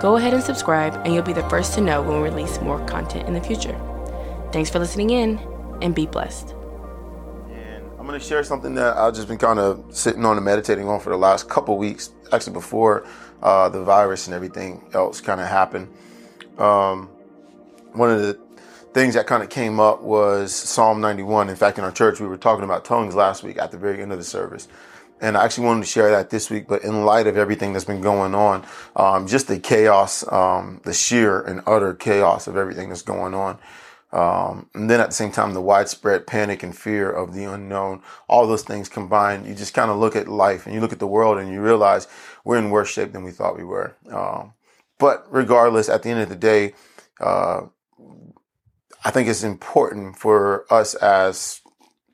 go ahead and subscribe, and you'll be the first to know when we release more content in the future. Thanks for listening in, and be blessed. And I'm going to share something that I've just been kind of sitting on and meditating on for the last couple weeks, actually before the virus and everything else kind of happened. One of the things that kind of came up was Psalm 91. In fact, in our church, we were talking about tongues last week at the very end of the service. And I actually wanted to share that this week, but in light of everything that's been going on, just the chaos, the sheer and utter chaos of everything that's going on. And then at the same time, the widespread panic and fear of the unknown, all those things combined, you just kind of look at life and you look at the world and you realize we're in worse shape than we thought we were. But regardless, at the end of the day, I think it's important for us as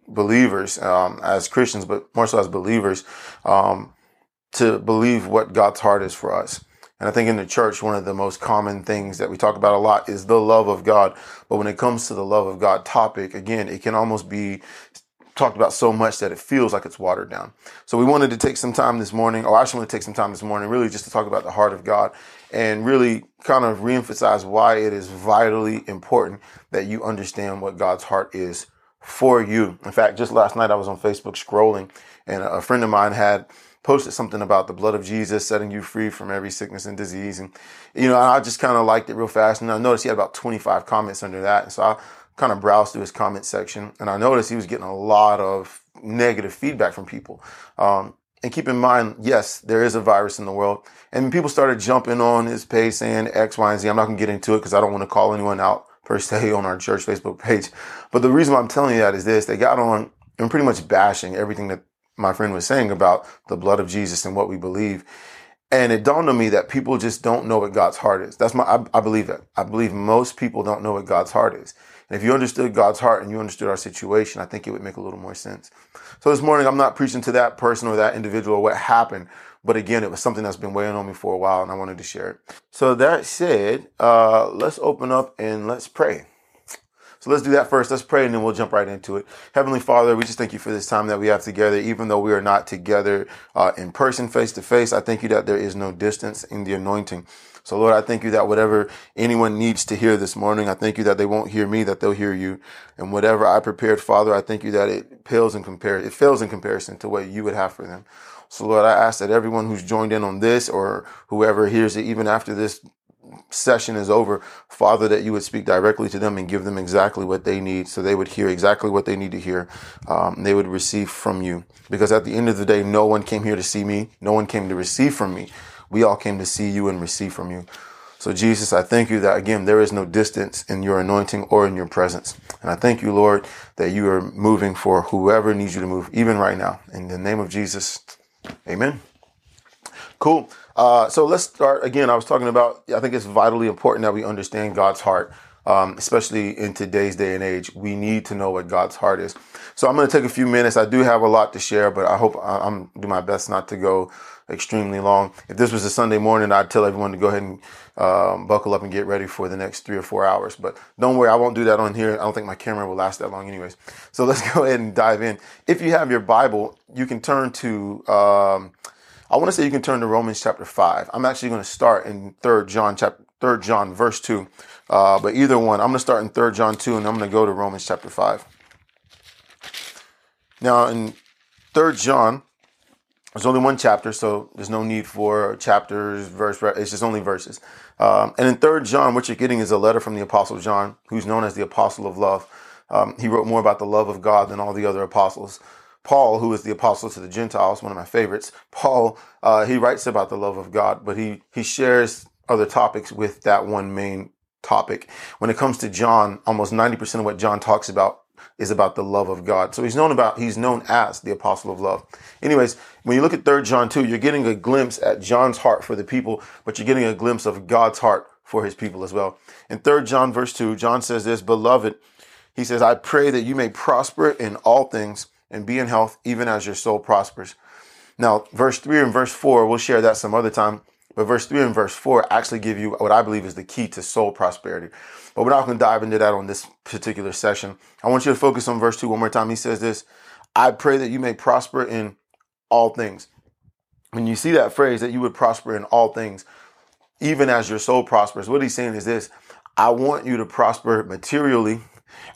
believers, as Christians, but more so as believers, to believe what God's heart is for us. And I think in the church, one of the most common things that we talk about a lot is the love of God. But when it comes to the love of God topic, again, it can almost be talked about so much that it feels like it's watered down. So we wanted to take some time this morning, or I just want to take some time this morning, really just to talk about the heart of God and really kind of reemphasize why it is vitally important that you understand what God's heart is for you. In fact, just last night I was on Facebook scrolling and a friend of mine had posted something about the blood of Jesus setting you free from every sickness and disease. And, you know, I just kind of liked it real fast. And I noticed he had about 25 comments under that. And so I kind of browsed through his comment section and I noticed he was getting a lot of negative feedback from people. And keep in mind, yes, there is a virus in the world. And people started jumping on his page saying X, Y, and Z. I'm not going to get into it because I don't want to call anyone out per se on our church Facebook page. But the reason why I'm telling you that is this. They got on and pretty much bashing everything that my friend was saying about the blood of Jesus and what we believe. And it dawned on me that people just don't know what God's heart is. I believe that. I believe most people don't know what God's heart is. And if you understood God's heart and you understood our situation, I think it would make a little more sense. So this morning, I'm not preaching to that person or that individual or what happened. But again, it was something that's been weighing on me for a while and I wanted to share it. So that said, let's open up and let's pray. So let's do that first. Let's pray and then we'll jump right into it. Heavenly Father, we just thank you for this time that we have together, even though we are not together in person, face to face. I thank you that there is no distance in the anointing. So, Lord, I thank you that whatever anyone needs to hear this morning, I thank you that they won't hear me, that they'll hear you. And whatever I prepared, Father, I thank you that it fails in comparison to what you would have for them. So, Lord, I ask that everyone who's joined in on this or whoever hears it, even after this session is over, Father, that you would speak directly to them and give them exactly what they need so they would hear exactly what they need to hear. They would receive from you. Because at the end of the day, no one came here to see me. No one came to receive from me. We all came to see you and receive from you. So, Jesus, I thank you that, again, there is no distance in your anointing or in your presence. And I thank you, Lord, that you are moving for whoever needs you to move, even right now. In the name of Jesus, amen. Cool. So let's start again. I was talking about, I think it's vitally important that we understand God's heart, especially in today's day and age. We need to know what God's heart is. So I'm going to take a few minutes. I do have a lot to share, but I hope I'm do my best not to go extremely long. If this was a Sunday morning, I'd tell everyone to go ahead and buckle up and get ready for the next 3 or 4 hours. But don't worry, I won't do that on here. I don't think my camera will last that long anyways. So let's go ahead and dive in. If you have your Bible, you can turn to... you can turn to Romans chapter 5. I'm actually going to start in 3 John verse 2. But either one, I'm going to start in 3 John 2 and I'm going to go to Romans chapter 5. Now in 3 John, there's only one chapter, so there's no need for chapters, verse. It's just only verses. And in 3 John, what you're getting is a letter from the Apostle John, who's known as the Apostle of Love. He wrote more about the love of God than all the other apostles. Paul, who is the apostle to the Gentiles, one of my favorites, Paul, he writes about the love of God, but he shares other topics with that one main topic. When it comes to John, almost 90% of what John talks about is about the love of God. So he's known as the Apostle of Love. Anyways, when you look at 3 John 2, you're getting a glimpse at John's heart for the people, but you're getting a glimpse of God's heart for his people as well. In 3 John verse 2, John says this, "Beloved," he says, "I pray that you may prosper in all things and be in health, even as your soul prospers." Now, verse 3 and verse 4, we'll share that some other time. But verse 3 and verse 4 actually give you what I believe is the key to soul prosperity. But we're not going to dive into that on this particular session. I want you to focus on verse 2 one more time. He says this, "I pray that you may prosper in all things." When you see that phrase, that you would prosper in all things, even as your soul prospers, what he's saying is this, I want you to prosper materially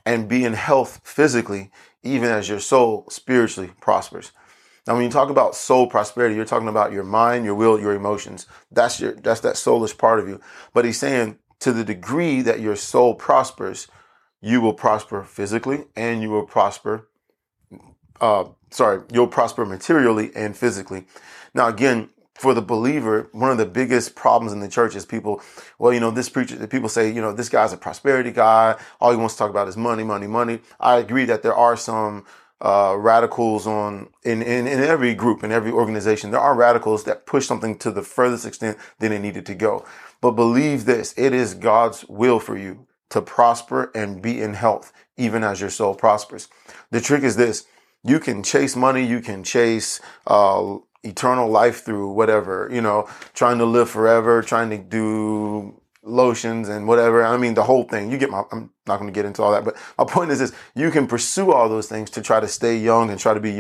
and be in health physically, even as your soul spiritually prospers. Now, when you talk about soul prosperity, you're talking about your mind, your will, your emotions. That's that soulish part of you. But he's saying to the degree that your soul prospers, you will prosper physically and you will prosper. You'll prosper materially and physically. Now, again, for the believer, one of the biggest problems in the church is people, this preacher, the people say, this guy's a prosperity guy. All he wants to talk about is money, money, money. I agree that there are some radicals in every group, in every organization. There are radicals that push something to the furthest extent than it needed to go. But believe this, it is God's will for you to prosper and be in health, even as your soul prospers. The trick is this, you can chase money, you can chase eternal life through whatever, trying to live forever, trying to do lotions and whatever. I mean, the whole thing. I'm not going to get into all that, but my point is this, you can pursue all those things to try to stay young and try to be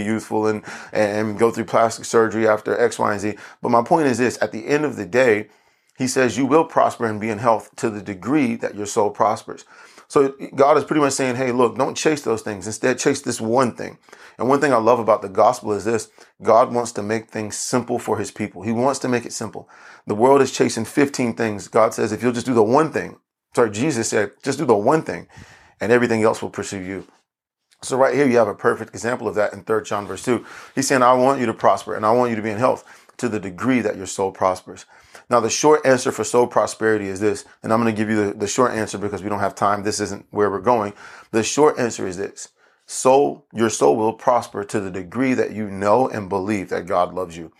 youthful and go through plastic surgery after X, Y, and Z. But my point is this, at the end of the day, he says you will prosper and be in health to the degree that your soul prospers. So God is pretty much saying, hey, look, don't chase those things. Instead, chase this one thing. And one thing I love about the gospel is this. God wants to make things simple for his people. He wants to make it simple. The world is chasing 15 things. God says, if you'll just do the one thing. Jesus said, just do the one thing and everything else will pursue you. So right here, you have a perfect example of that in 3 John verse 2. He's saying, I want you to prosper and I want you to be in health to the degree that your soul prospers. Now, the short answer for soul prosperity is this, and I'm going to give you the short answer because we don't have time. This isn't where we're going. The short answer is this. Your soul will prosper to the degree that you know and believe that God loves you.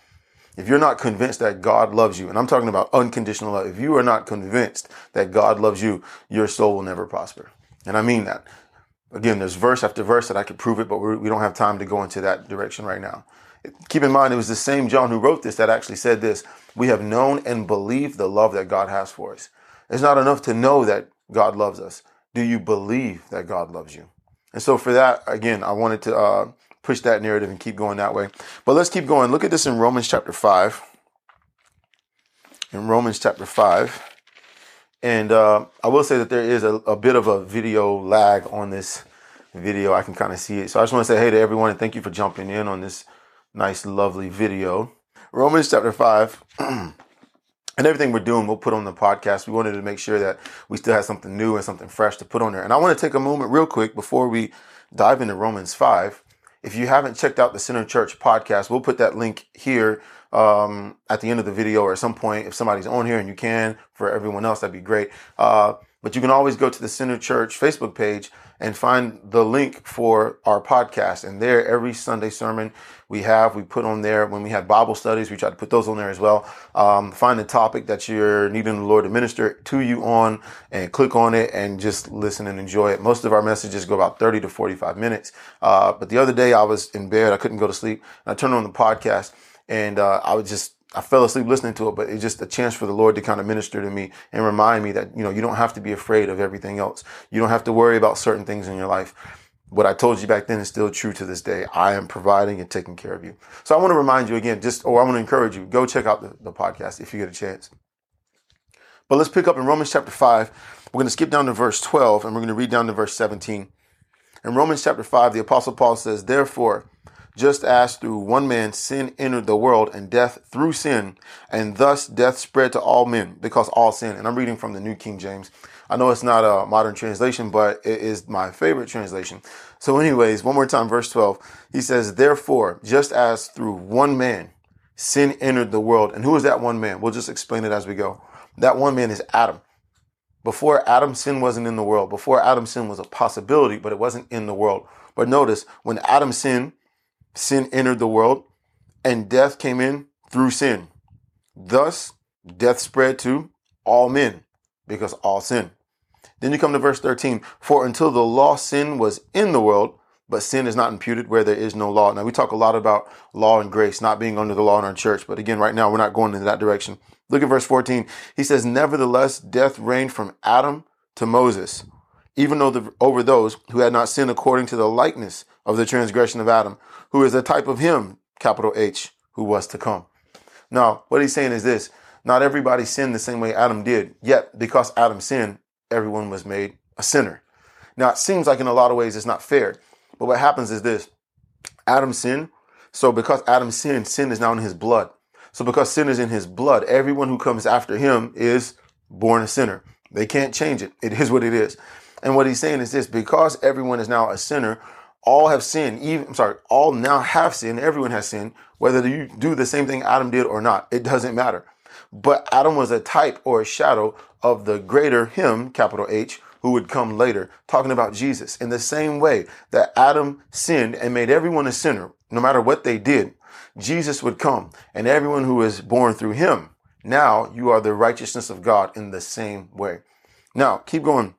If you're not convinced that God loves you, and I'm talking about unconditional love, if you are not convinced that God loves you, your soul will never prosper. And I mean that. Again, there's verse after verse that I could prove it, but we don't have time to go into that direction right now. Keep in mind, it was the same John who wrote this that actually said this. We have known and believed the love that God has for us. It's not enough to know that God loves us. Do you believe that God loves you? And so for that, again, I wanted to push that narrative and keep going that way. But let's keep going. Look at this in Romans chapter 5. In Romans chapter 5. And I will say that there is a bit of a video lag on this video. I can kind of see it. So I just want to say hey to everyone and thank you for jumping in on this nice, lovely video. Romans chapter 5. And everything we're doing, we'll put on the podcast. We wanted to make sure that we still had something new and something fresh to put on there. And I want to take a moment real quick before we dive into Romans 5. If you haven't checked out the Center Church podcast, we'll put that link here at the end of the video or at some point. If somebody's on here and you can, for everyone else, that'd be great. But you can always go to the Center Church Facebook page and find the link for our podcast. And there, every Sunday sermon we put on there. When we have Bible studies, we try to put those on there as well. Find the topic that you're needing the Lord to minister to you on and click on it and just listen and enjoy it. Most of our messages go about 30 to 45 minutes. But the other day I was in bed. I couldn't go to sleep. And I turned on the podcast and I fell asleep listening to it, but it's just a chance for the Lord to kind of minister to me and remind me that, you don't have to be afraid of everything else. You don't have to worry about certain things in your life. What I told you back then is still true to this day. I am providing and taking care of you. So I want to remind you again, I want to encourage you, go check out the podcast if you get a chance. But let's pick up in Romans chapter 5. We're going to skip down to verse 12 and we're going to read down to verse 17. In Romans chapter 5, the Apostle Paul says, "Therefore, just as through one man sin entered the world and death through sin, and thus death spread to all men because all sin." And I'm reading from the New King James. I know it's not a modern translation, but it is my favorite translation. So anyways, one more time, verse 12. He says, "Therefore, just as through one man sin entered the world." And who is that one man? We'll just explain it as we go. That one man is Adam. Before Adam, sin wasn't in the world. Before Adam, sin was a possibility, but it wasn't in the world. But notice, when Adam sinned, sin entered the world and death came in through sin. Thus, death spread to all men, because all sin. Then you come to verse 13. For until the law, sin was in the world, but sin is not imputed where there is no law. Now, we talk a lot about law and grace, not being under the law in our church. But again, right now, we're not going in that direction. Look at verse 14. He says, nevertheless, death reigned from Adam to Moses, even over those who had not sinned according to the likeness of the transgression of Adam, who is a type of him, capital H, who was to come. Now, what he's saying is this. Not everybody sinned the same way Adam did. Yet, because Adam sinned, everyone was made a sinner. Now, it seems like in a lot of ways it's not fair. But what happens is this. Adam sinned. So because Adam sinned, sin is now in his blood. So because sin is in his blood, everyone who comes after him is born a sinner. They can't change it. It is what it is. And what he's saying is this. Because everyone is now a sinner, all have sinned. All now have sinned. Everyone has sinned. Whether you do the same thing Adam did or not, it doesn't matter. But Adam was a type or a shadow of the greater him, capital H, who would come later, talking about Jesus. In the same way that Adam sinned and made everyone a sinner, no matter what they did, Jesus would come, and everyone who is born through him, now you are the righteousness of God in the same way. Now, keep going.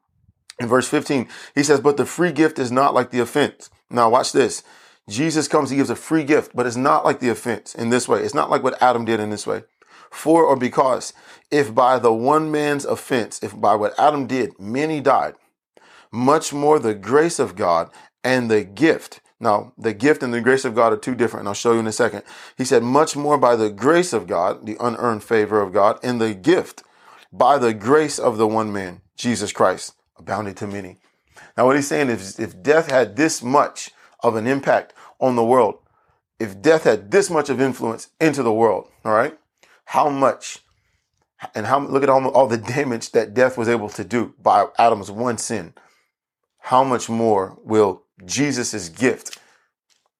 In verse 15, he says, but the free gift is not like the offense. Now, watch this. Jesus comes, he gives a free gift, but it's not like the offense in this way. It's not like what Adam did in this way. For or because, if by the one man's offense, if by what Adam did, many died, much more the grace of God and the gift. Now, the gift and the grace of God are two different, and I'll show you in a second. He said, much more by the grace of God, the unearned favor of God, and the gift by the grace of the one man, Jesus Christ, abounded to many. Now, what he's saying is, if death had this much of an impact on the world, if death had this much of influence into the world, all right? How much and how look at all the damage that death was able to do by Adam's one sin. How much more will Jesus's gift,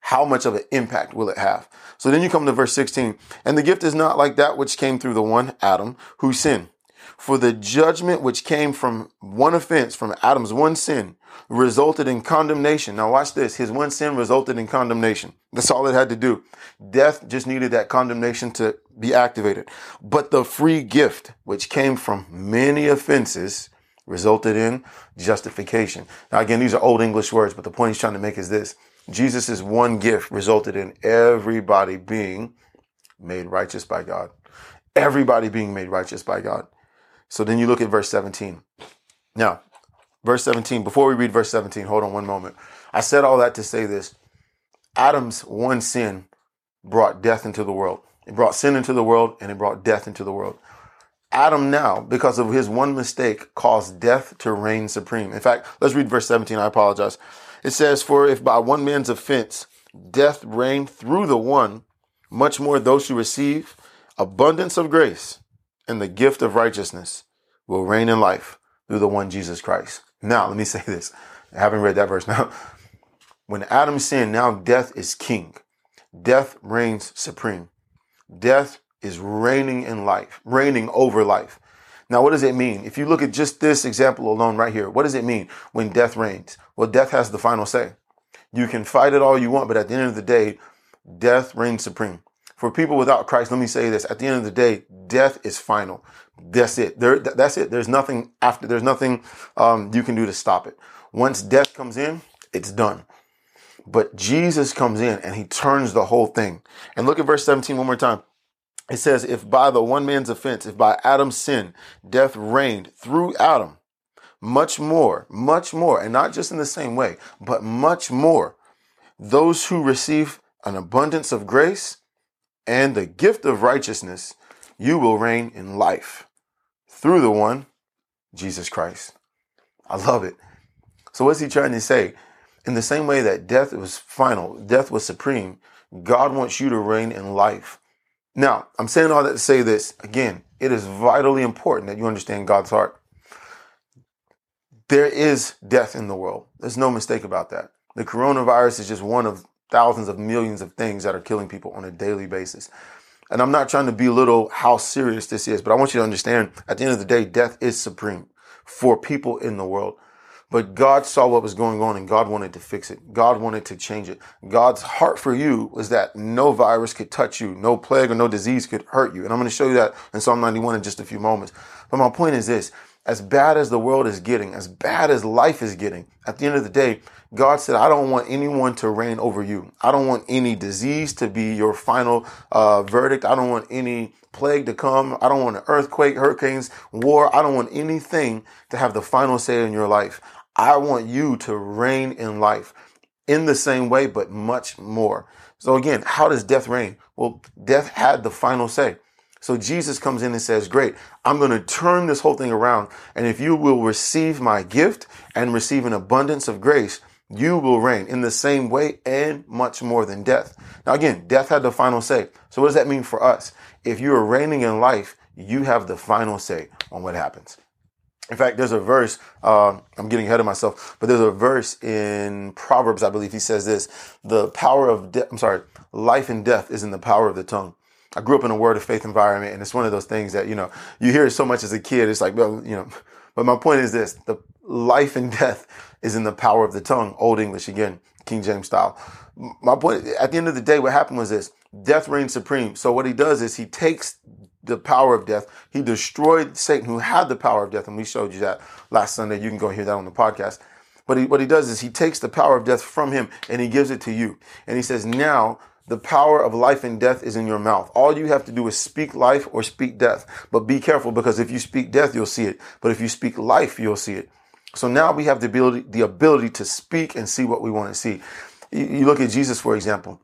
how much of an impact will it have? So then you come to verse 16, and the gift is not like that which came through the one Adam who sinned. For the judgment which came from one offense, from Adam's one sin, resulted in condemnation. Now watch this. His one sin resulted in condemnation. That's all it had to do. Death just needed that condemnation to be activated. But the free gift, which came from many offenses, resulted in justification. Now again, these are old English words, but the point he's trying to make is this. Jesus's one gift resulted in everybody being made righteous by God. Everybody being made righteous by God. So then you look at verse 17. Now, verse 17, before we read verse 17, hold on one moment. I said all that to say this. Adam's one sin brought death into the world. It brought sin into the world, and it brought death into the world. Adam now, because of his one mistake, caused death to reign supreme. In fact, let's read verse 17. I apologize. It says, for if by one man's offense, death reigned through the one, much more those who receive abundance of grace and the gift of righteousness will reign in life through the one Jesus Christ. Now, let me say this. I haven't read that verse now. When Adam sinned, now death is king. Death reigns supreme. Death is reigning in life, reigning over life. Now, what does it mean? If you look at just this example alone right here, what does it mean when death reigns? Well, death has the final say. You can fight it all you want, but at the end of the day, death reigns supreme. For people without Christ, let me say this. At the end of the day, death is final. That's it. That's it. There's nothing after. There's nothing you can do to stop it. Once death comes in, it's done. But Jesus comes in and he turns the whole thing. And look at verse 17 one more time. It says, if by the one man's offense, if by Adam's sin, death reigned through Adam, much more, and not just in the same way, but much more, those who receive an abundance of grace and the gift of righteousness, you will reign in life through the one, Jesus Christ. I love it. So what's he trying to say? In the same way that death was final, death was supreme, God wants you to reign in life. Now, I'm saying all that to say this. Again, it is vitally important that you understand God's heart. There is death in the world. There's no mistake about that. The coronavirus is just one of thousands of millions of things that are killing people on a daily basis. And I'm not trying to belittle how serious this is, but I want you to understand at the end of the day, death is supreme for people in the world. But God saw what was going on and God wanted to fix it. God wanted to change it. God's heart for you was that no virus could touch you, no plague or no disease could hurt you. And I'm going to show you that in Psalm 91 in just a few moments. But my point is this, as bad as the world is getting, as bad as life is getting, at the end of the day, God said, I don't want anyone to reign over you. I don't want any disease to be your final verdict. I don't want any plague to come. I don't want an earthquake, hurricanes, war. I don't want anything to have the final say in your life. I want you to reign in life in the same way, but much more. So again, how does death reign? Well, death had the final say. So Jesus comes in and says, great, I'm going to turn this whole thing around. And if you will receive my gift and receive an abundance of grace, you will reign in the same way and much more than death. Now, again, death had the final say. So what does that mean for us? If you are reigning in life, you have the final say on what happens. In fact, there's a verse, I'm getting ahead of myself, but there's a verse in Proverbs, I believe he says this, the power of life and death is in the power of the tongue. I grew up in a word of faith environment, and it's one of those things that, you know, you hear it so much as a kid. It's like, well, you know, but my point is this, the life and death is in the power of the tongue. Old English, again, King James style. My point, at the end of the day, what happened was this, death reigned supreme. So what he does is he takes the power of death. He destroyed Satan, who had the power of death. And we showed you that last Sunday. You can go hear that on the podcast. But what he does is he takes the power of death from him and he gives it to you. And he says, now, the power of life and death is in your mouth. All you have to do is speak life or speak death. But be careful, because if you speak death, you'll see it. But if you speak life, you'll see it. So now we have the ability to speak and see what we want to see. You look at Jesus, for example.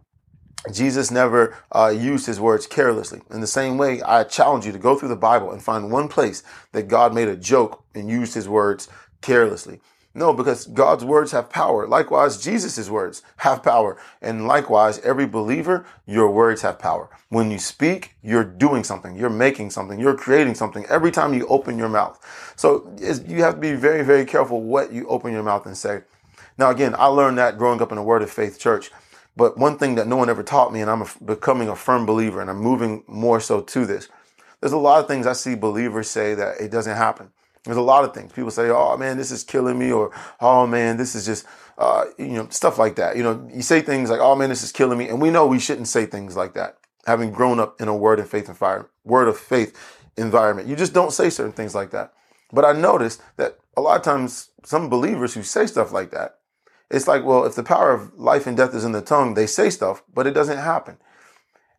Jesus never used his words carelessly. In the same way, I challenge you to go through the Bible and find one place that God made a joke and used his words carelessly. No, because God's words have power. Likewise, Jesus' words have power. And likewise, every believer, your words have power. When you speak, you're doing something. You're making something. You're creating something every time you open your mouth. So you have to be very, very careful what you open your mouth and say. Now, again, I learned that growing up in a Word of Faith church. But one thing that no one ever taught me, and I'm becoming a firm believer, and I'm moving more so to this. There's a lot of things I see believers say that it doesn't happen. There's a lot of things people say, oh man, this is killing me, or oh man, this is just, stuff like that. You know, you say things like, oh man, this is killing me. And we know we shouldn't say things like that. Having grown up in a word of faith environment, you just don't say certain things like that. But I noticed that a lot of times some believers who say stuff like that, it's like, well, if the power of life and death is in the tongue, they say stuff, but it doesn't happen.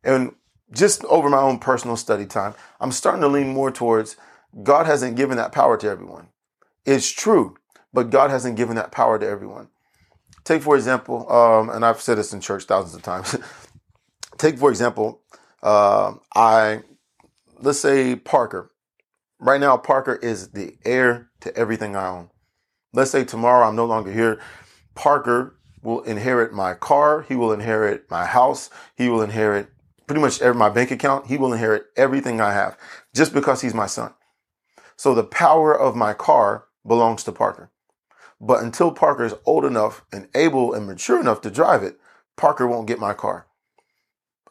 And just over my own personal study time, I'm starting to lean more towards God hasn't given that power to everyone. It's true, but God hasn't given that power to everyone. Take, for example, and I've said this in church thousands of times. Take, for example, let's say Parker. Right now, Parker is the heir to everything I own. Let's say tomorrow I'm no longer here. Parker will inherit my car. He will inherit my house. He will inherit pretty much my bank account. He will inherit everything I have just because he's my son. So the power of my car belongs to Parker. But until Parker is old enough and able and mature enough to drive it, Parker won't get my car.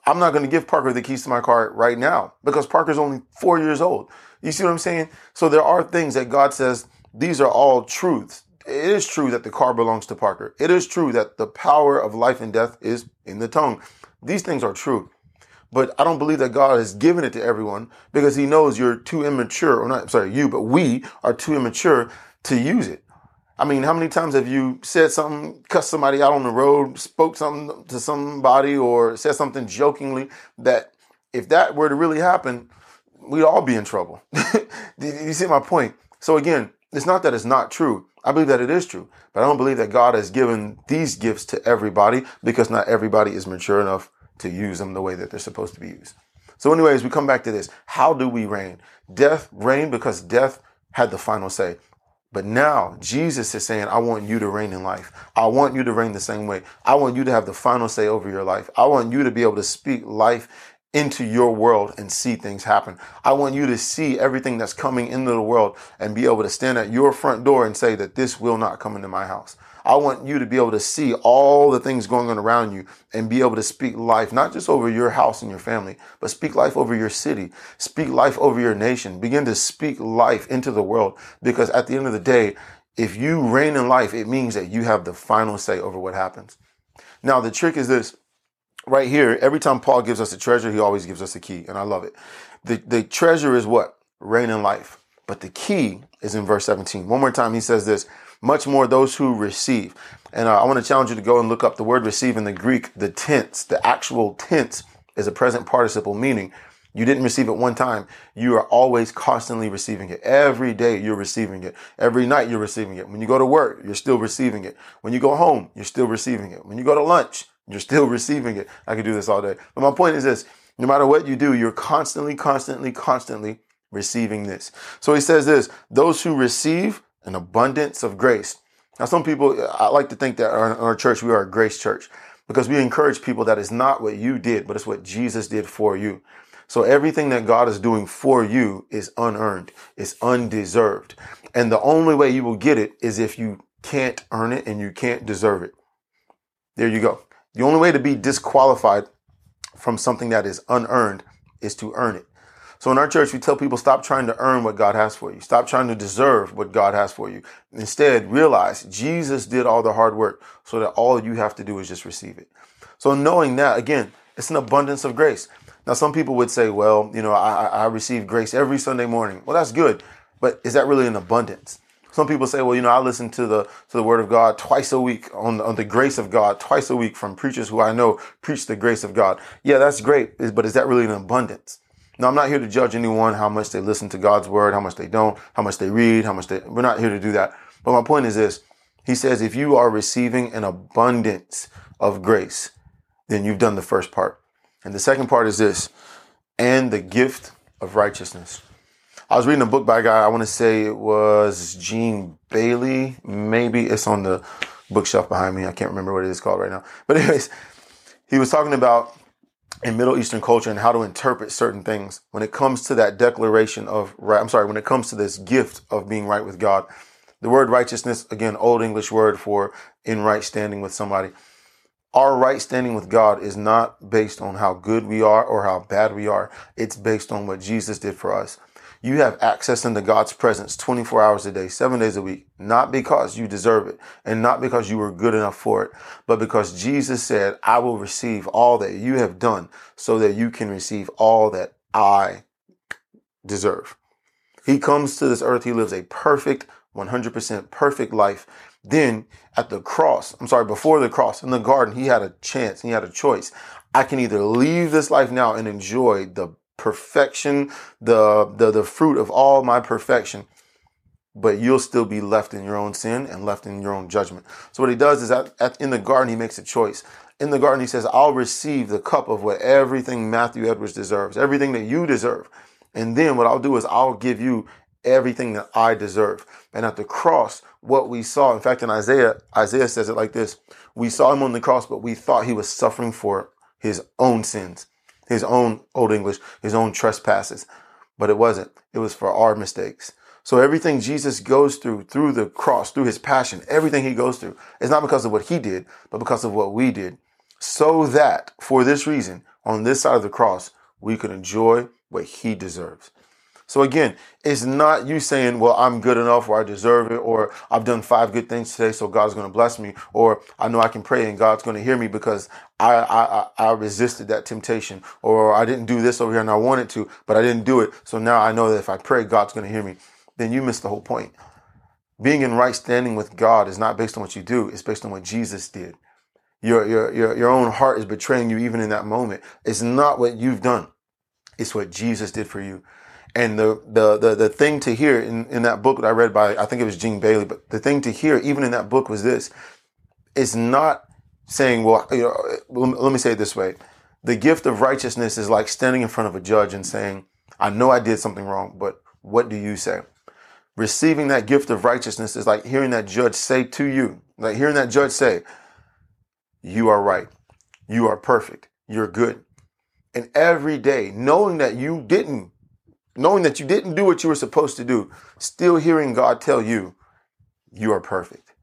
I'm not going to give Parker the keys to my car right now because Parker's only 4 years old. You see what I'm saying? So there are things that God says, these are all truths. It is true that the car belongs to Parker. It is true that the power of life and death is in the tongue. These things are true. But I don't believe that God has given it to everyone because he knows you're too immature, we are too immature to use it. I mean, how many times have you said something, cussed somebody out on the road, spoke something to somebody, or said something jokingly that if that were to really happen, we'd all be in trouble? You see my point? So again, it's not that it's not true. I believe that it is true, but I don't believe that God has given these gifts to everybody because not everybody is mature enough to use them the way that they're supposed to be used. So anyways, we come back to this. How do we reign? Death reigned because death had the final say. But now Jesus is saying, I want you to reign in life. I want you to reign the same way. I want you to have the final say over your life. I want you to be able to speak life into your world and see things happen. I want you to see everything that's coming into the world and be able to stand at your front door and say that this will not come into my house. I want you to be able to see all the things going on around you and be able to speak life, not just over your house and your family, but speak life over your city, speak life over your nation, begin to speak life into the world. Because at the end of the day, If you reign in life, it means that you have the final say over what happens. Now, the trick is this. Right here, every time Paul gives us a treasure, he always gives us a key, and I love it. The treasure is what? Reign in life. But the key is in verse 17. One more time, he says this, much more those who receive. And I want to challenge you to go and look up the word receive in the Greek, the tense, the actual tense is a present participle, meaning you didn't receive it one time. You are always constantly receiving it. Every day you're receiving it. Every night you're receiving it. When you go to work, you're still receiving it. When you go home, you're still receiving it. When you go to lunch, you're still receiving it. I could do this all day. But my point is this, no matter what you do, you're constantly receiving this. So he says this, those who receive an abundance of grace. Now, some people, I like to think that our church, we are a grace church because we encourage people that it's not what you did, but it's what Jesus did for you. So everything that God is doing for you is unearned. It's undeserved. And the only way you will get it is if you can't earn it and you can't deserve it. There you go. The only way to be disqualified from something that is unearned is to earn it. So in our church, we tell people, stop trying to earn what God has for you. Stop trying to deserve what God has for you. Instead, realize Jesus did all the hard work so that all you have to do is just receive it. So knowing that, again, it's an abundance of grace. Now, some people would say, well, you know, I receive grace every Sunday morning. Well, that's good. But is that really an abundance? Some people say, well, you know, I listen to the word of God twice a week on the grace of God twice a week from preachers who I know preach the grace of God. Yeah, that's great. But is that really an abundance? Now, I'm not here to judge anyone, how much they listen to God's word, how much they don't, how much they read, we're not here to do that. But my point is this. He says, if you are receiving an abundance of grace, then you've done the first part. And the second part is this, and the gift of righteousness. I was reading a book by a guy, I want to say it was Gene Bailey. Maybe it's on the bookshelf behind me. I can't remember what it is called right now. But anyways, he was talking about in Middle Eastern culture and how to interpret certain things when it comes to that declaration of right. I'm sorry, when it comes to this gift of being right with God, the word righteousness, again, Old English word for in right standing with somebody. Our right standing with God is not based on how good we are or how bad we are. It's based on what Jesus did for us. You have access into God's presence 24 hours a day, 7 days a week, not because you deserve it and not because you were good enough for it, but because Jesus said, I will receive all that you have done so that you can receive all that I deserve. He comes to this earth. He lives a perfect, 100% perfect life. Then before the cross in the garden, he had a chance. He had a choice. I can either leave this life now and enjoy the perfection, the fruit of all my perfection, but you'll still be left in your own sin and left in your own judgment. So what he does is in the garden, he makes a choice. In the garden, he says, I'll receive the cup of what everything Matthew Edwards deserves, everything that you deserve. And then what I'll do is I'll give you everything that I deserve. And at the cross, what we saw, in fact, in Isaiah says it like this. We saw him on the cross, but we thought he was suffering for his own sins. His own, Old English, his own trespasses. But it wasn't. It was for our mistakes. So everything Jesus goes through the cross, through his passion, everything he goes through, it's not because of what he did, but because of what we did. So that for this reason, on this side of the cross, we could enjoy what he deserves. So again, it's not you saying, well, I'm good enough or I deserve it or I've done 5 good things today, so God's going to bless me or I know I can pray and God's going to hear me because I resisted that temptation or I didn't do this over here and I wanted to, but I didn't do it. So now I know that if I pray, God's going to hear me. Then you miss the whole point. Being in right standing with God is not based on what you do. It's based on what Jesus did. Your own heart is betraying you even in that moment. It's not what you've done. It's what Jesus did for you. And the thing to hear in that book that I read by, I think it was Gene Bailey, but the thing to hear even in that book was this. It's not saying, well, you know, let me say it this way. The gift of righteousness is like standing in front of a judge and saying, I know I did something wrong, but what do you say? Receiving that gift of righteousness is like hearing that judge say to you, like hearing that judge say, you are right. You are perfect. You're good. And every day, knowing that you didn't do what you were supposed to do, still hearing God tell you, you are perfect.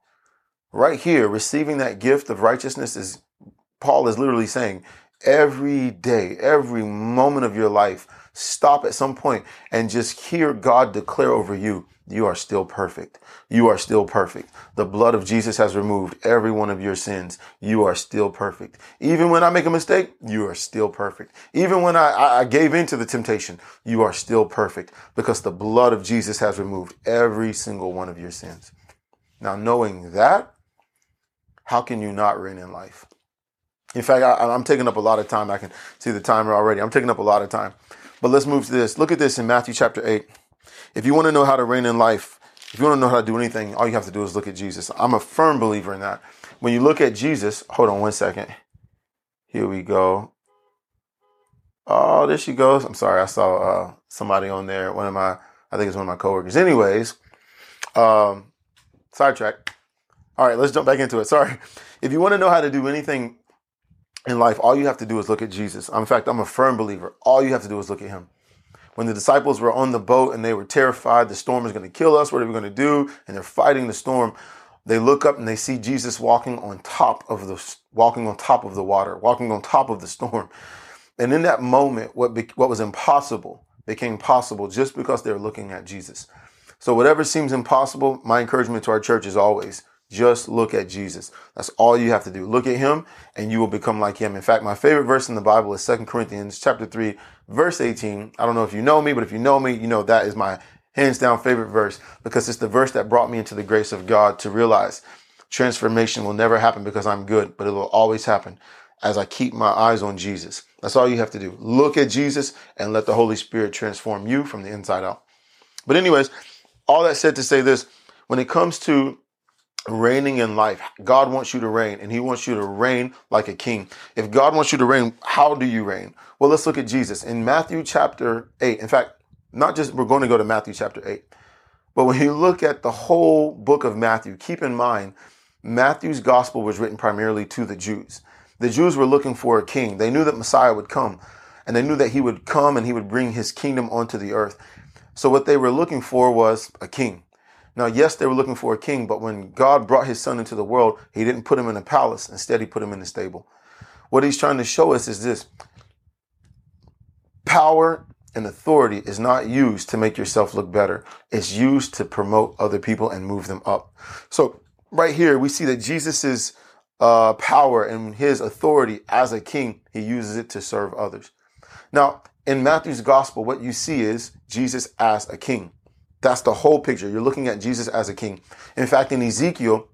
Right here, receiving that gift of righteousness Paul is literally saying, Every day, every moment of your life, stop at some point and just hear God declare over you, you are still perfect. You are still perfect. The blood of Jesus has removed every one of your sins. You are still perfect. Even when I make a mistake, you are still perfect. Even when I gave in to the temptation, you are still perfect because the blood of Jesus has removed every single one of your sins. Now, knowing that, how can you not reign in life? In fact, I'm taking up a lot of time. I can see the timer already. I'm taking up a lot of time. But let's move to this. Look at this in Matthew chapter 8. If you want to know how to reign in life, if you want to know how to do anything, all you have to do is look at Jesus. I'm a firm believer in that. When you look at Jesus, hold on one second. Here we go. Oh, there she goes. I'm sorry. I saw somebody on there. I think it's one of my coworkers. Anyways, sidetrack. All right, let's jump back into it. Sorry. If you want to know how to do anything in life, all you have to do is look at Jesus. In fact, I'm a firm believer. All you have to do is look at him. When the disciples were on the boat and they were terrified, the storm is going to kill us. What are we going to do? And they're fighting the storm. They look up and they see Jesus walking on top of the water, walking on top of the storm. And in that moment, what was impossible became possible just because they're looking at Jesus. So whatever seems impossible, my encouragement to our church is always, just look at Jesus. That's all you have to do. Look at him and you will become like him. In fact, my favorite verse in the Bible is 2 Corinthians chapter 3, verse 18. I don't know if you know me, but if you know me, you know that is my hands down favorite verse because it's the verse that brought me into the grace of God to realize transformation will never happen because I'm good, but it will always happen as I keep my eyes on Jesus. That's all you have to do. Look at Jesus and let the Holy Spirit transform you from the inside out. But anyways, all that said to say this, when it comes to reigning in life, God wants you to reign, and he wants you to reign like a king. If God wants you to reign, how do you reign? Well, let's look at Jesus in Matthew chapter 8. In fact, not just we're going to go to Matthew chapter 8, but when you look at the whole book of Matthew, keep in mind, Matthew's gospel was written primarily to the Jews. The Jews were looking for a king. They knew that Messiah would come, and they knew that he would come and he would bring his kingdom onto the earth. So what they were looking for was a king. Now, yes, they were looking for a king, but when God brought his son into the world, he didn't put him in a palace. Instead, he put him in a stable. What he's trying to show us is this. Power and authority is not used to make yourself look better. It's used to promote other people and move them up. So right here, we see that Jesus's power and his authority as a king, he uses it to serve others. Now, in Matthew's gospel, what you see is Jesus as a king. That's the whole picture. You're looking at Jesus as a king. In fact, in Ezekiel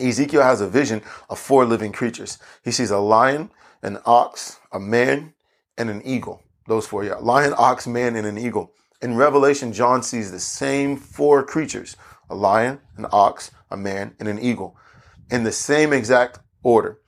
has a vision of 4 living creatures. He sees a lion, an ox, a man, and an eagle. Those 4, yeah. Lion, ox, man, and an eagle. In Revelation, John sees the same 4 creatures, a lion, an ox, a man, and an eagle, in the same exact order.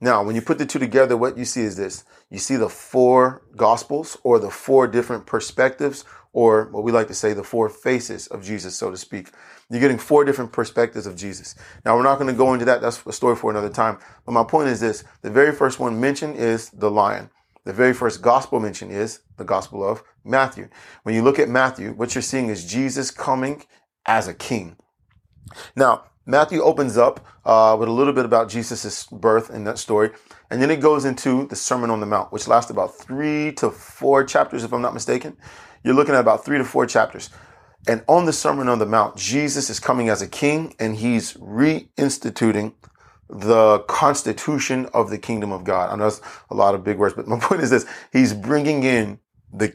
Now, when you put the 2 together, what you see is this. You see the 4 gospels or the 4 different perspectives, or what we like to say, the 4 faces of Jesus, so to speak. You're getting 4 different perspectives of Jesus. Now, we're not going to go into that. That's a story for another time. But my point is this. The very first one mentioned is the lion. The very first gospel mentioned is the gospel of Matthew. When you look at Matthew, what you're seeing is Jesus coming as a king. Now, Matthew opens up with a little bit about Jesus' birth in that story. And then it goes into the Sermon on the Mount, which lasts about 3 to 4 chapters, if I'm not mistaken. You're looking at about 3 to 4 chapters. And on the Sermon on the Mount, Jesus is coming as a king, and he's reinstituting the constitution of the kingdom of God. I know that's a lot of big words, but my point is this. He's bringing in the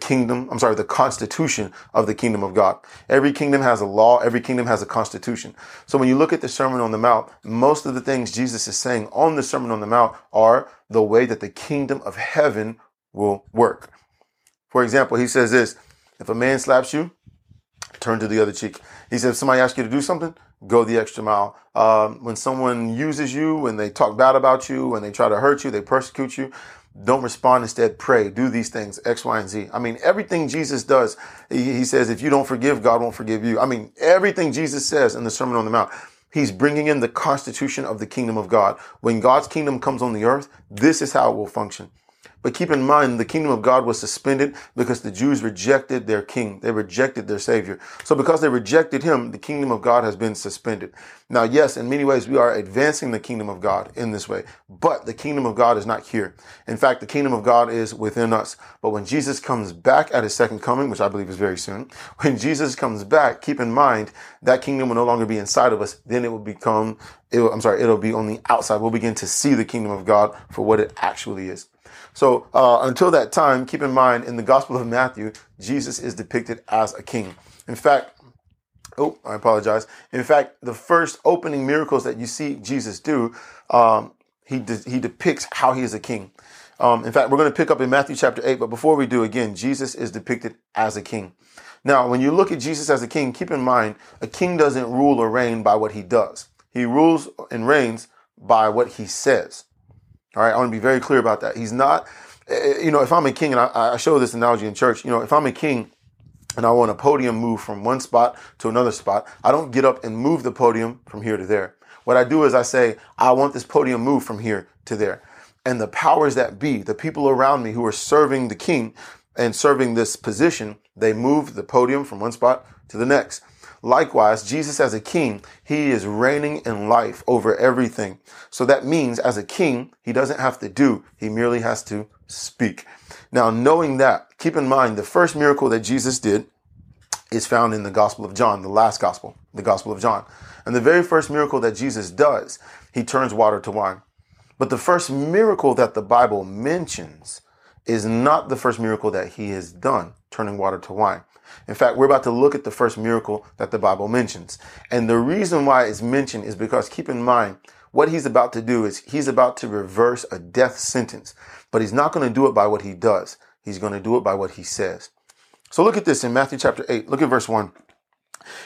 constitution of the kingdom of God. Every kingdom has a law. Every kingdom has a constitution. So when you look at the Sermon on the Mount, most of the things Jesus is saying on the Sermon on the Mount are the way that the kingdom of heaven will work. For example, he says this, if a man slaps you, turn to the other cheek. He said, if somebody asks you to do something, go the extra mile. When someone uses you, when they talk bad about you, when they try to hurt you, they persecute you, don't respond. Instead, pray, do these things, X, Y, and Z. I mean, everything Jesus does, he says, if you don't forgive, God won't forgive you. I mean, everything Jesus says in the Sermon on the Mount, he's bringing in the constitution of the kingdom of God. When God's kingdom comes on the earth, this is how it will function. But keep in mind, the kingdom of God was suspended because the Jews rejected their king. They rejected their savior. So because they rejected him, the kingdom of God has been suspended. Now, yes, in many ways, we are advancing the kingdom of God in this way, but the kingdom of God is not here. In fact, the kingdom of God is within us. But when Jesus comes back at his second coming, which I believe is very soon, when Jesus comes back, keep in mind that kingdom will no longer be inside of us. Then it will become, it'll be on the outside. We'll begin to see the kingdom of God for what it actually is. So until that time, keep in mind, in the Gospel of Matthew, Jesus is depicted as a king. In fact, In fact, the first opening miracles that you see Jesus do, he depicts how he is a king. In fact, we're going to pick up in Matthew chapter 8. But before we do, again, Jesus is depicted as a king. Now, when you look at Jesus as a king, keep in mind, a king doesn't rule or reign by what he does. He rules and reigns by what he says. All right, I want to be very clear about that. He's not, if I'm a king, and I show this analogy in church, if I'm a king and I want a podium move from one spot to another spot, I don't get up and move the podium from here to there. What I do is I say, I want this podium moved from here to there. And the powers that be, the people around me who are serving the king and serving this position, they move the podium from one spot to the next. Likewise, Jesus as a king, he is reigning in life over everything. So that means as a king, he doesn't have to do, he merely has to speak. Now, knowing that, keep in mind, the first miracle that Jesus did is found in the Gospel of John, the last gospel, the Gospel of John. And the very first miracle that Jesus does, he turns water to wine. But the first miracle that the Bible mentions is not the first miracle that he has done, turning water to wine. In fact, we're about to look at the first miracle that the Bible mentions. And the reason why it's mentioned is because, keep in mind, what he's about to do is he's about to reverse a death sentence, but he's not going to do it by what he does. He's going to do it by what he says. So look at this in Matthew chapter 8. Look at verse 1.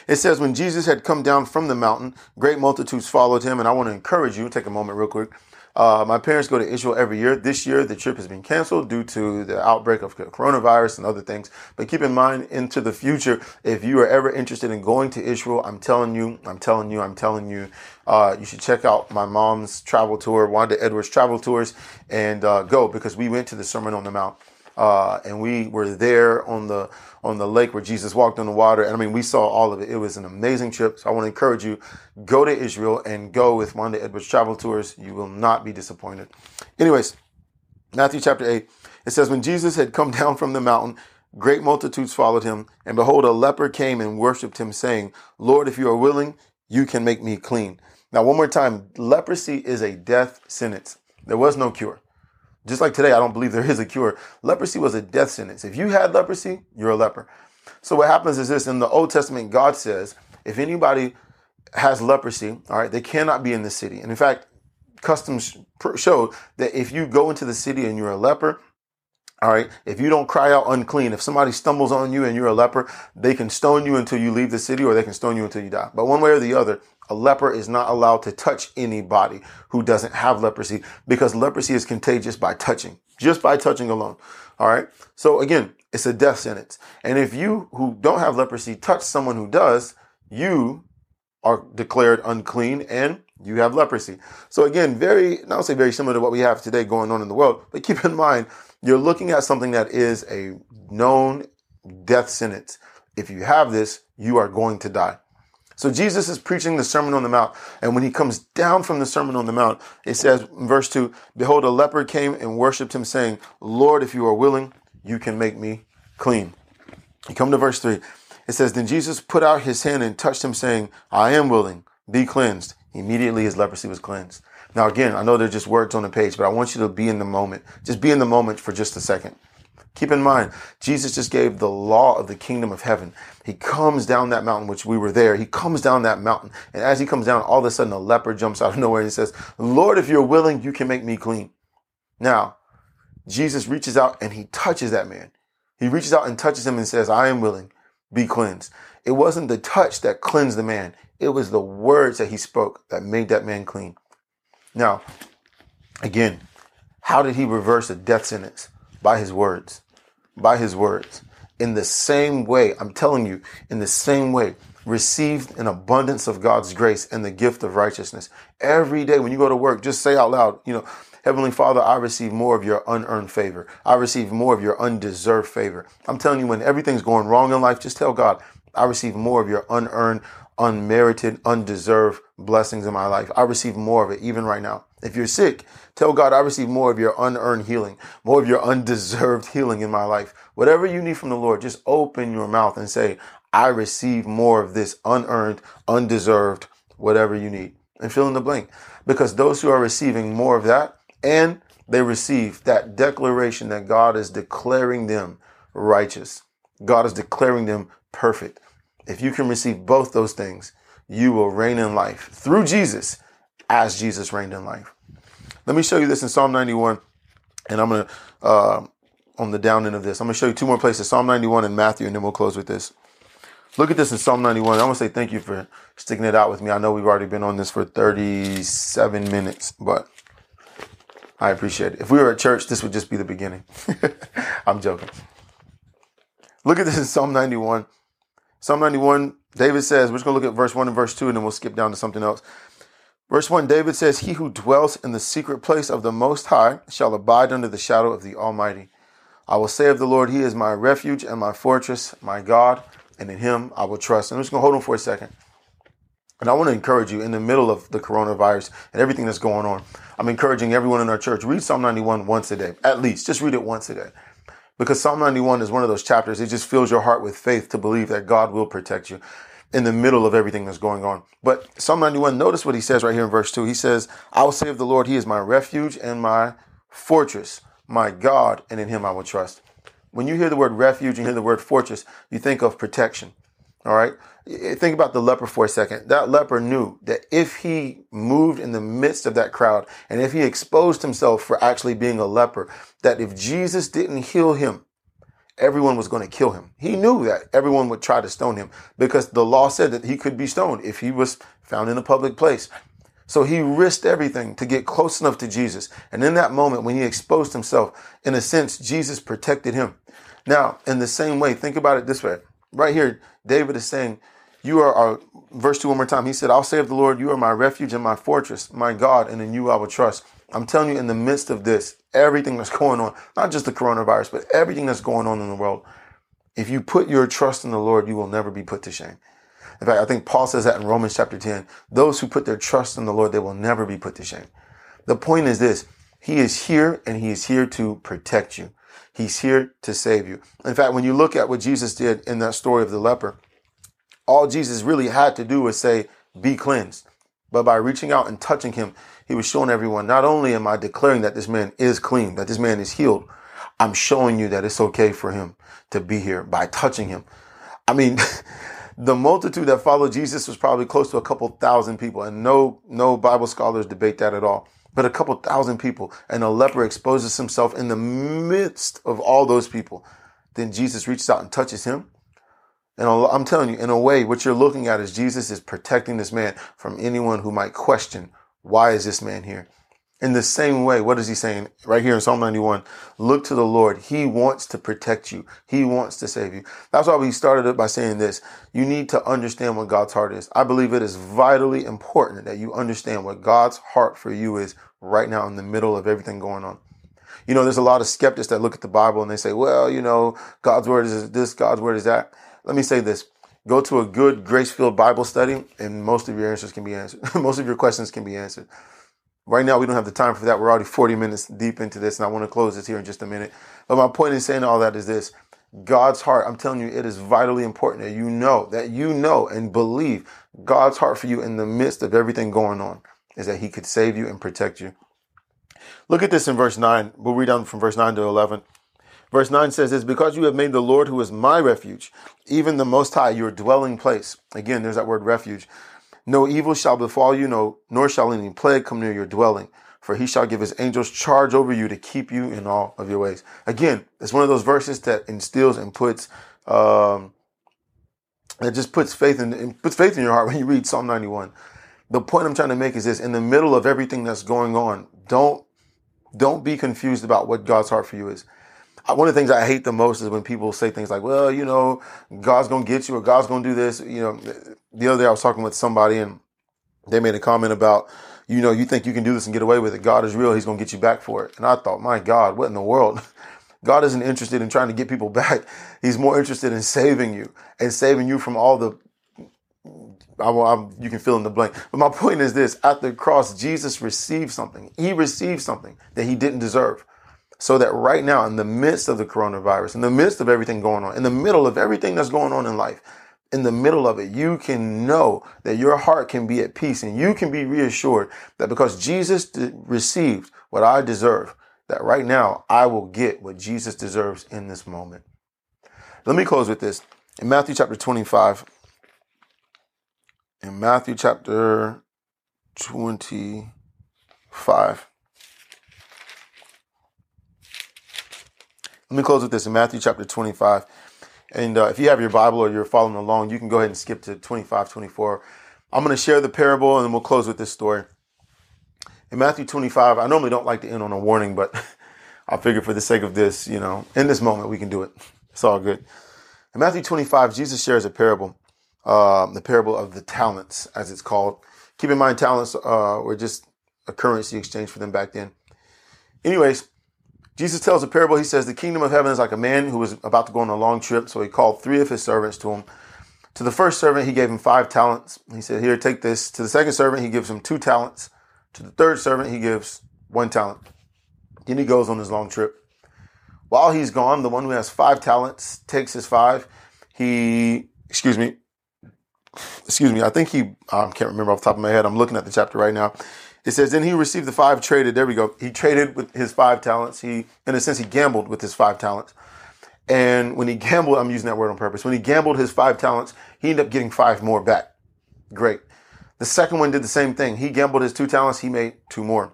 It says, when Jesus had come down from the mountain, great multitudes followed him. And I want to encourage you, take a moment real quick. My parents go to Israel every year. This year, the trip has been canceled due to the outbreak of coronavirus and other things. But keep in mind, into the future, if you are ever interested in going to Israel, I'm telling you, you should check out my mom's travel tour, Wanda Edwards Travel Tours, and go, because we went to the Sermon on the Mount. And we were there on the lake where Jesus walked on the water. And I mean, we saw all of it. It was an amazing trip. So I want to encourage you, go to Israel and go with Wanda Edwards Travel Tours. You will not be disappointed. Anyways, Matthew chapter 8, it says, when Jesus had come down from the mountain, great multitudes followed him. And behold, a leper came and worshiped him, saying, Lord, if you are willing, you can make me clean. Now, one more time, leprosy is a death sentence. There was no cure. Just like today, I don't believe there is a cure. Leprosy was a death sentence. If you had leprosy, you're a leper. So what happens is this. In the Old Testament, God says, if anybody has leprosy, all right, they cannot be in the city. And in fact, customs showed that if you go into the city and you're a leper, all right, if you don't cry out unclean, if somebody stumbles on you and you're a leper, they can stone you until you leave the city, or they can stone you until you die. But one way or the other, a leper is not allowed to touch anybody who doesn't have leprosy, because leprosy is contagious by touching, just by touching alone. All right. So again, it's a death sentence. And if you who don't have leprosy touch someone who does, you are declared unclean and you have leprosy. So again, very similar to what we have today going on in the world. But keep in mind, you're looking at something that is a known death sentence. If you have this, you are going to die. So Jesus is preaching the Sermon on the Mount. And when he comes down from the Sermon on the Mount, it says in verse 2, behold, a leper came and worshiped him, saying, Lord, if you are willing, you can make me clean. You come to verse 3. It says, then Jesus put out his hand and touched him, saying, I am willing, be cleansed. Immediately his leprosy was cleansed. Now, again, I know they're just words on the page, but I want you to be in the moment. Just be in the moment for just a second. Keep in mind, Jesus just gave the law of the kingdom of heaven. He comes down that mountain, which we were there. He comes down that mountain. And as he comes down, all of a sudden, a leper jumps out of nowhere and he says, Lord, if you're willing, you can make me clean. Now, Jesus reaches out and he touches that man. He reaches out and touches him and says, I am willing, be cleansed. It wasn't the touch that cleansed the man. It was the words that he spoke that made that man clean. Now, again, how did he reverse a death sentence? By his words. By his words. In the same way, I'm telling you, in the same way, receive an abundance of God's grace and the gift of righteousness. Every day when you go to work, just say out loud, Heavenly Father, I receive more of your unearned favor. I receive more of your undeserved favor. I'm telling you, when everything's going wrong in life, just tell God, I receive more of your unearned, unmerited, undeserved blessings in my life. I receive more of it even right now. If you're sick, tell God, I receive more of your unearned healing, more of your undeserved healing in my life. Whatever you need from the Lord, just open your mouth and say, I receive more of this unearned, undeserved, whatever you need. And fill in the blank. Because those who are receiving more of that, and they receive that declaration that God is declaring them righteous. God is declaring them perfect. If you can receive both those things, you will reign in life through Jesus as Jesus reigned in life. Let me show you this in Psalm 91. And I'm going to, on the down end of this, I'm going to show you two more places, Psalm 91 and Matthew, and then we'll close with this. Look at this in Psalm 91. I want to say thank you for sticking it out with me. I know we've already been on this for 37 minutes, but I appreciate it. If we were at church, this would just be the beginning. I'm joking. Look at this in Psalm 91. Psalm 91, David says, we're just going to look at verse 1 and verse 2, and then we'll skip down to something else. Verse 1, David says, he who dwells in the secret place of the Most High shall abide under the shadow of the Almighty. I will say of the Lord, he is my refuge and my fortress, my God, and in him I will trust. And I'm just going to hold on for a second. And I want to encourage you in the middle of the coronavirus and everything that's going on. I'm encouraging everyone in our church, read Psalm 91 once a day, at least. Just read it once a day. Because Psalm 91 is one of those chapters, it just fills your heart with faith to believe that God will protect you in the middle of everything that's going on. But Psalm 91, notice what he says right here in verse 2. He says, I will say of the Lord, he is my refuge and my fortress, my God, and in him I will trust. When you hear the word refuge and hear the word fortress, you think of protection. All right. Think about the leper for a second. That leper knew that if he moved in the midst of that crowd and if he exposed himself for actually being a leper, that if Jesus didn't heal him, everyone was going to kill him. He knew that everyone would try to stone him because the law said that he could be stoned if he was found in a public place. So he risked everything to get close enough to Jesus. And in that moment, when he exposed himself, in a sense, Jesus protected him. Now, in the same way, think about it this way. Right here, David is saying, you are our, verse 2 one more time. He said, I'll say of the Lord, you are my refuge and my fortress, my God, and in you I will trust. I'm telling you, in the midst of this, everything that's going on, not just the coronavirus, but everything that's going on in the world, if you put your trust in the Lord, you will never be put to shame. In fact, I think Paul says that in Romans chapter 10, those who put their trust in the Lord, they will never be put to shame. The point is this, he is here and he is here to protect you. He's here to save you. In fact, when you look at what Jesus did in that story of the leper, all Jesus really had to do was say, be cleansed. But by reaching out and touching him, he was showing everyone, not only am I declaring that this man is clean, that this man is healed, I'm showing you that it's okay for him to be here by touching him. I mean, the multitude that followed Jesus was probably close to a couple thousand people, and no Bible scholars debate that at all. But a couple thousand people, and a leper exposes himself in the midst of all those people. Then Jesus reaches out and touches him. And I'm telling you, in a way, what you're looking at is Jesus is protecting this man from anyone who might question, why is this man here? In the same way, what is he saying right here in Psalm 91? Look to the Lord. He wants to protect you. He wants to save you. That's why we started it by saying this. You need to understand what God's heart is. I believe it is vitally important that you understand what God's heart for you is right now in the middle of everything going on. You know, there's a lot of skeptics that look at the Bible and they say, well, you know, God's word is this, God's word is that. Let me say this. Go to a good grace-filled Bible study and most of your answers can be answered. Most of your questions can be answered. Right now, we don't have the time for that. We're already 40 minutes deep into this, and I want to close this here in just a minute. But my point in saying all that is this. God's heart, I'm telling you, it is vitally important that you know and believe God's heart for you in the midst of everything going on is that he could save you and protect you. Look at this in verse 9. We'll read down from verse 9 to 11. Verse 9 says this, because you have made the Lord, who is my refuge, even the Most High, your dwelling place. Again, there's that word refuge. No evil shall befall you, nor shall any plague come near your dwelling, for he shall give his angels charge over you to keep you in all of your ways. Again, it's one of those verses that instills and puts faith in your heart when you read Psalm 91. The point I'm trying to make is this, in the middle of everything that's going on, don't be confused about what God's heart for you is. One of the things I hate the most is when people say things like, well, you know, God's going to get you or God's going to do this. You know, the other day I was talking with somebody and they made a comment about, you know, you think you can do this and get away with it. God is real. He's going to get you back for it. And I thought, my God, what in the world? God isn't interested in trying to get people back. He's more interested in saving you and saving you from all the, you can fill in the blank. But my point is this, at the cross, Jesus received something. He received something that he didn't deserve. So that right now, in the midst of the coronavirus, in the midst of everything going on, in the middle of everything that's going on in life, in the middle of it, you can know that your heart can be at peace and you can be reassured that because Jesus received what I deserve, that right now I will get what Jesus deserves in this moment. Let me close with this. In Matthew chapter 25, in Matthew chapter 25. And if you have your Bible or you're following along, you can go ahead and skip to 25-24. I'm going to share the parable and then we'll close with this story. In Matthew 25, I normally don't like to end on a warning, but I figured for the sake of this, you know, in this moment, we can do it. It's all good. In Matthew 25, Jesus shares a parable, the parable of the talents, as it's called. Keep in mind, talents were just a currency exchange for them back then. Anyways, Jesus tells a parable. He says, the kingdom of heaven is like a man who was about to go on a long trip. So he called 3 of his servants to him. To the first servant, he gave him 5 talents. He said, here, take this. To the second servant, he gives him 2 talents. To the third servant, he gives 1 talent. Then he goes on his long trip. While he's gone, the one who has 5 talents takes his 5. I can't remember off the top of my head. I'm looking at the chapter right now. It says, then he received the 5 traded. There we go. He traded with his 5 talents. He gambled with his 5 talents. And when he gambled, I'm using that word on purpose. When he gambled his 5 talents, he ended up getting 5 more back. Great. The second one did the same thing. He gambled his 2 talents. He made 2 more.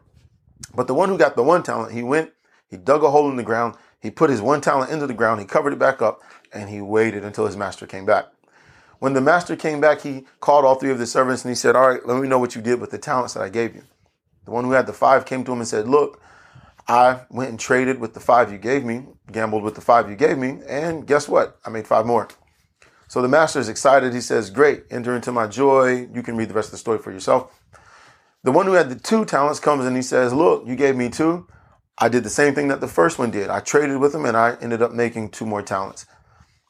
But the one who got the 1 talent, he went, he dug a hole in the ground. He put his 1 talent into the ground. He covered it back up and he waited until his master came back. When the master came back, he called all 3 of the servants and he said, all right, let me know what you did with the talents that I gave you. The one who had the 5 came to him and said, look, I went and traded with the 5 you gave me, gambled with the 5 you gave me, and guess what? I made 5 more. So the master is excited. He says, great, enter into my joy. You can read the rest of the story for yourself. The one who had the 2 talents comes and he says, look, you gave me 2. I did the same thing that the first one did. I traded with him and I ended up making 2 more talents.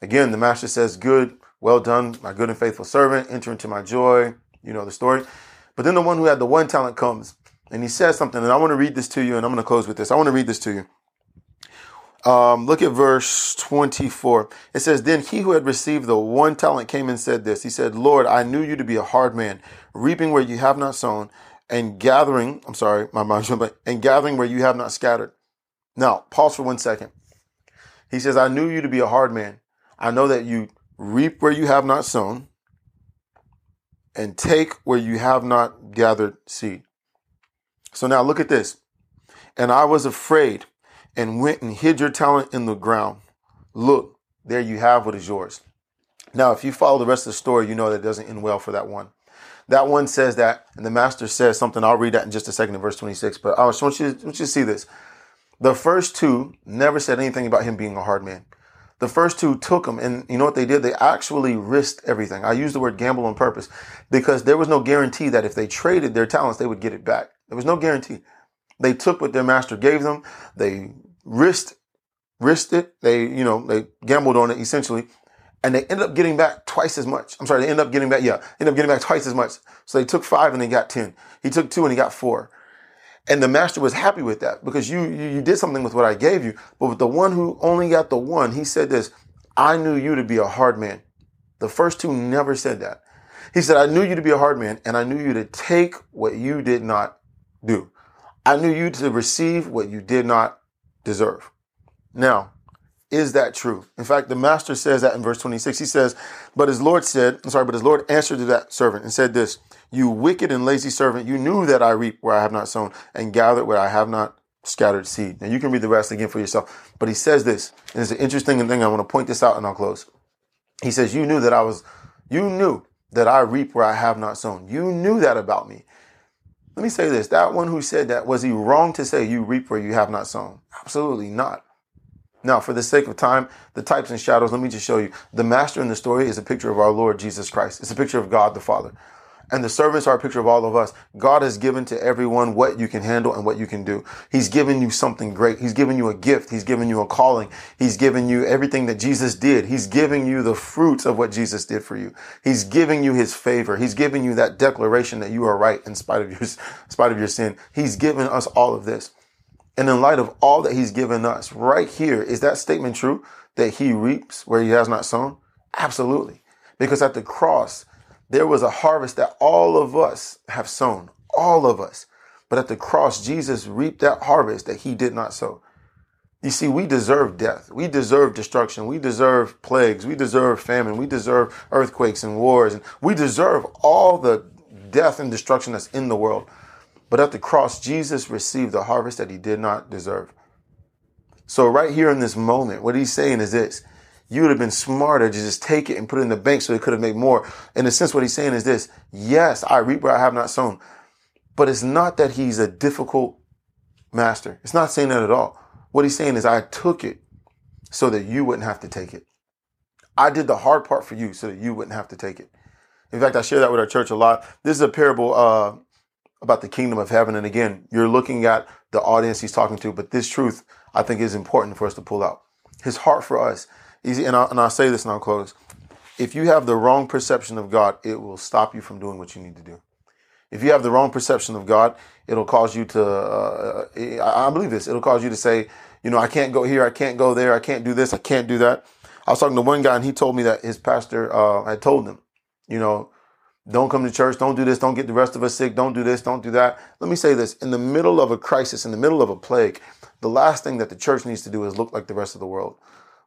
Again, the master says, good, well done, my good and faithful servant, enter into my joy. You know the story. But then the one who had the 1 talent comes. And he says something, and I want to read this to you, and I'm going to close with this. I want to read this to you. Look at verse 24. It says, then he who had received the 1 talent came and said this. He said, Lord, I knew you to be a hard man, reaping where you have not sown, and gathering where you have not scattered. Now, pause for 1 second. He says, I knew you to be a hard man. I know that you reap where you have not sown, and take where you have not gathered seed. So now look at this. And I was afraid and went and hid your talent in the ground. Look, there you have what is yours. Now, if you follow the rest of the story, you know that it doesn't end well for that one. That one says that, and the master says something. I'll read that in just a second in verse 26, but I just want you to see this. The first 2 never said anything about him being a hard man. The first 2 took him, and you know what they did? They actually risked everything. I use the word gamble on purpose because there was no guarantee that if they traded their talents, they would get it back. There was no guarantee. They took what their master gave them. They risked it. They gambled on it essentially, and they ended up getting back twice as much. Ended up getting back twice as much. So they took 5 and they got 10. He took 2 and he got 4. And the master was happy with that because you did something with what I gave you. But with the one who only got the 1, he said this, I knew you to be a hard man. The first 2 never said that. He said, I knew you to be a hard man and I knew you to take what you did not do. I knew you to receive what you did not deserve. Now, is that true? In fact, the master says that in verse 26. He says, but his Lord answered to that servant and said this, you wicked and lazy servant, you knew that I reap where I have not sown and gathered where I have not scattered seed. Now you can read the rest again for yourself. But he says this, and it's an interesting thing. I want to point this out and I'll close. He says, you knew that I reap where I have not sown. You knew that about me. Let me say this. That one who said that, was he wrong to say you reap where you have not sown? Absolutely not. Now, for the sake of time, the types and shadows, let me just show you. The master in the story is a picture of our Lord Jesus Christ. It's a picture of God the Father. And the servants are a picture of all of us. God has given to everyone what you can handle and what you can do. He's given you something great. He's given you a gift. He's given you a calling. He's given you everything that Jesus did. He's giving you the fruits of what Jesus did for you. He's giving you his favor. He's giving you that declaration that you are right in spite of your sin. He's given us all of this. And in light of all that he's given us right here, is that statement true that he reaps where he has not sown? Absolutely. Because at the cross, there was a harvest that all of us have sown, all of us. But at the cross, Jesus reaped that harvest that he did not sow. You see, we deserve death. We deserve destruction. We deserve plagues. We deserve famine. We deserve earthquakes and wars. And we deserve all the death and destruction that's in the world. But at the cross, Jesus received the harvest that he did not deserve. So right here in this moment, what he's saying is this. You would have been smarter to just take it and put it in the bank so it could have made more. In a sense, what he's saying is this. Yes, I reap where I have not sown. But it's not that he's a difficult master. It's not saying that at all. What he's saying is I took it so that you wouldn't have to take it. I did the hard part for you so that you wouldn't have to take it. In fact, I share that with our church a lot. This is a parable about the kingdom of heaven. And again, you're looking at the audience he's talking to. But this truth, I think, is important for us to pull out. His heart for us. And I'll say this and I'll close. If you have the wrong perception of God, it will stop you from doing what you need to do. If you have the wrong perception of God, it'll cause you to, I believe this, it'll cause you to say, you know, I can't go here, I can't go there, I can't do this, I can't do that. I was talking to one guy and he told me that his pastor had told him, you know, don't come to church, don't do this, don't get the rest of us sick, don't do this, don't do that. Let me say this, in the middle of a crisis, in the middle of a plague, the last thing that the church needs to do is look like the rest of the world.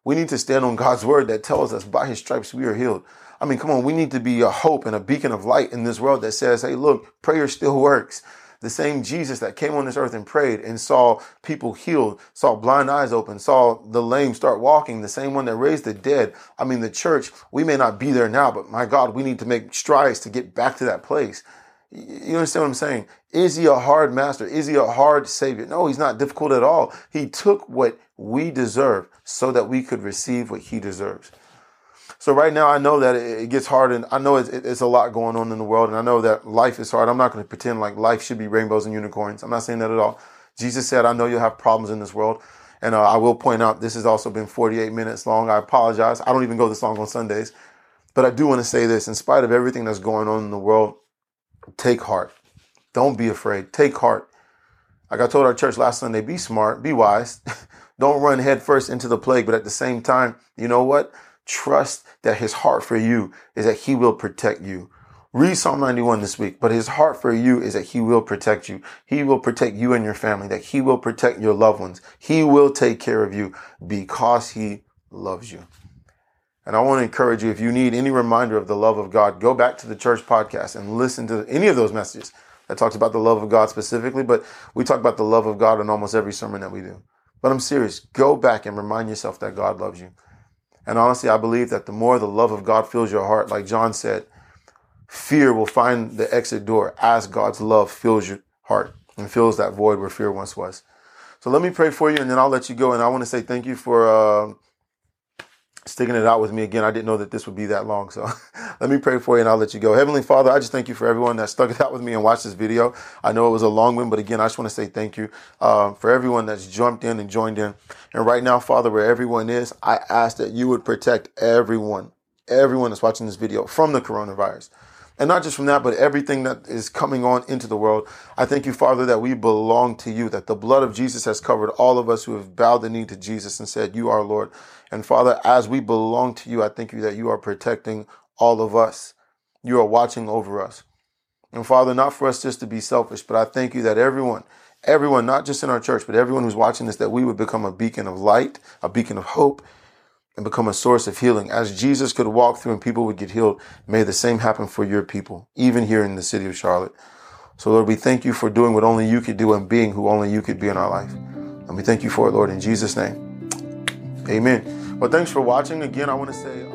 We need to stand on God's word that tells us by his stripes we are healed. I mean, come on, we need to be a hope and a beacon of light in this world that says, hey, look, prayer still works. The same Jesus that came on this earth and prayed and saw people healed, saw blind eyes open, saw the lame start walking, the same one that raised the dead. I mean, the church, we may not be there now, but my God, we need to make strides to get back to that place. You understand what I'm saying? Is he a hard master? Is he a hard savior? No, he's not difficult at all. He took what we deserve so that we could receive what he deserves. So right now, I know that it gets hard, and I know it's a lot going on in the world, and I know that life is hard. I'm not going to pretend like life should be rainbows and unicorns. I'm not saying that at all. Jesus said, I know you'll have problems in this world. And I will point out, this has also been 48 minutes long. I apologize. I don't even go this long on Sundays. But I do want to say this. In spite of everything that's going on in the world, take heart. Don't be afraid. Take heart. Like I told our church last Sunday, be smart, be wise. Don't run headfirst into the plague. But at the same time, you know what? Trust that his heart for you is that he will protect you. Read Psalm 91 this week. But his heart for you is that he will protect you. He will protect you and your family, that he will protect your loved ones. He will take care of you because he loves you. And I want to encourage you, if you need any reminder of the love of God, go back to the church podcast and listen to any of those messages that talks about the love of God specifically. But we talk about the love of God in almost every sermon that we do. But I'm serious. Go back and remind yourself that God loves you. And honestly, I believe that the more the love of God fills your heart, like John said, fear will find the exit door as God's love fills your heart and fills that void where fear once was. So let me pray for you and then I'll let you go. And I want to say thank you for sticking it out with me again. I didn't know that this would be that long. So let me pray for you and I'll let you go. Heavenly Father, I just thank you for everyone that stuck it out with me and watched this video. I know it was a long one, but again, I just want to say thank you for everyone that's jumped in and joined in. And right now, Father, where everyone is, I ask that you would protect everyone that's watching this video from the coronavirus. And not just from that, but everything that is coming on into the world. I thank you, Father, that we belong to you, that the blood of Jesus has covered all of us who have bowed the knee to Jesus and said, you are Lord. And Father, as we belong to you, I thank you that you are protecting all of us. You are watching over us. And Father, not for us just to be selfish, but I thank you that everyone, not just in our church, but everyone who's watching this, that we would become a beacon of light, a beacon of hope, and become a source of healing. As Jesus could walk through and people would get healed, may the same happen for your people, even here in the city of Charlotte. So Lord, we thank you for doing what only you could do and being who only you could be in our life. And we thank you for it, Lord, in Jesus' name. Amen. Well, thanks for watching. Again, I want to say...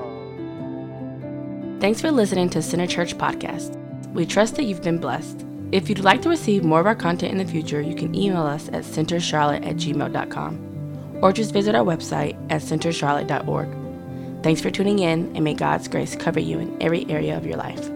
Thanks for listening to Center Church Podcast. We trust that you've been blessed. If you'd like to receive more of our content in the future, you can email us at centercharlotte@gmail.com. or just visit our website at centercharlotte.org. Thanks for tuning in, and may God's grace cover you in every area of your life.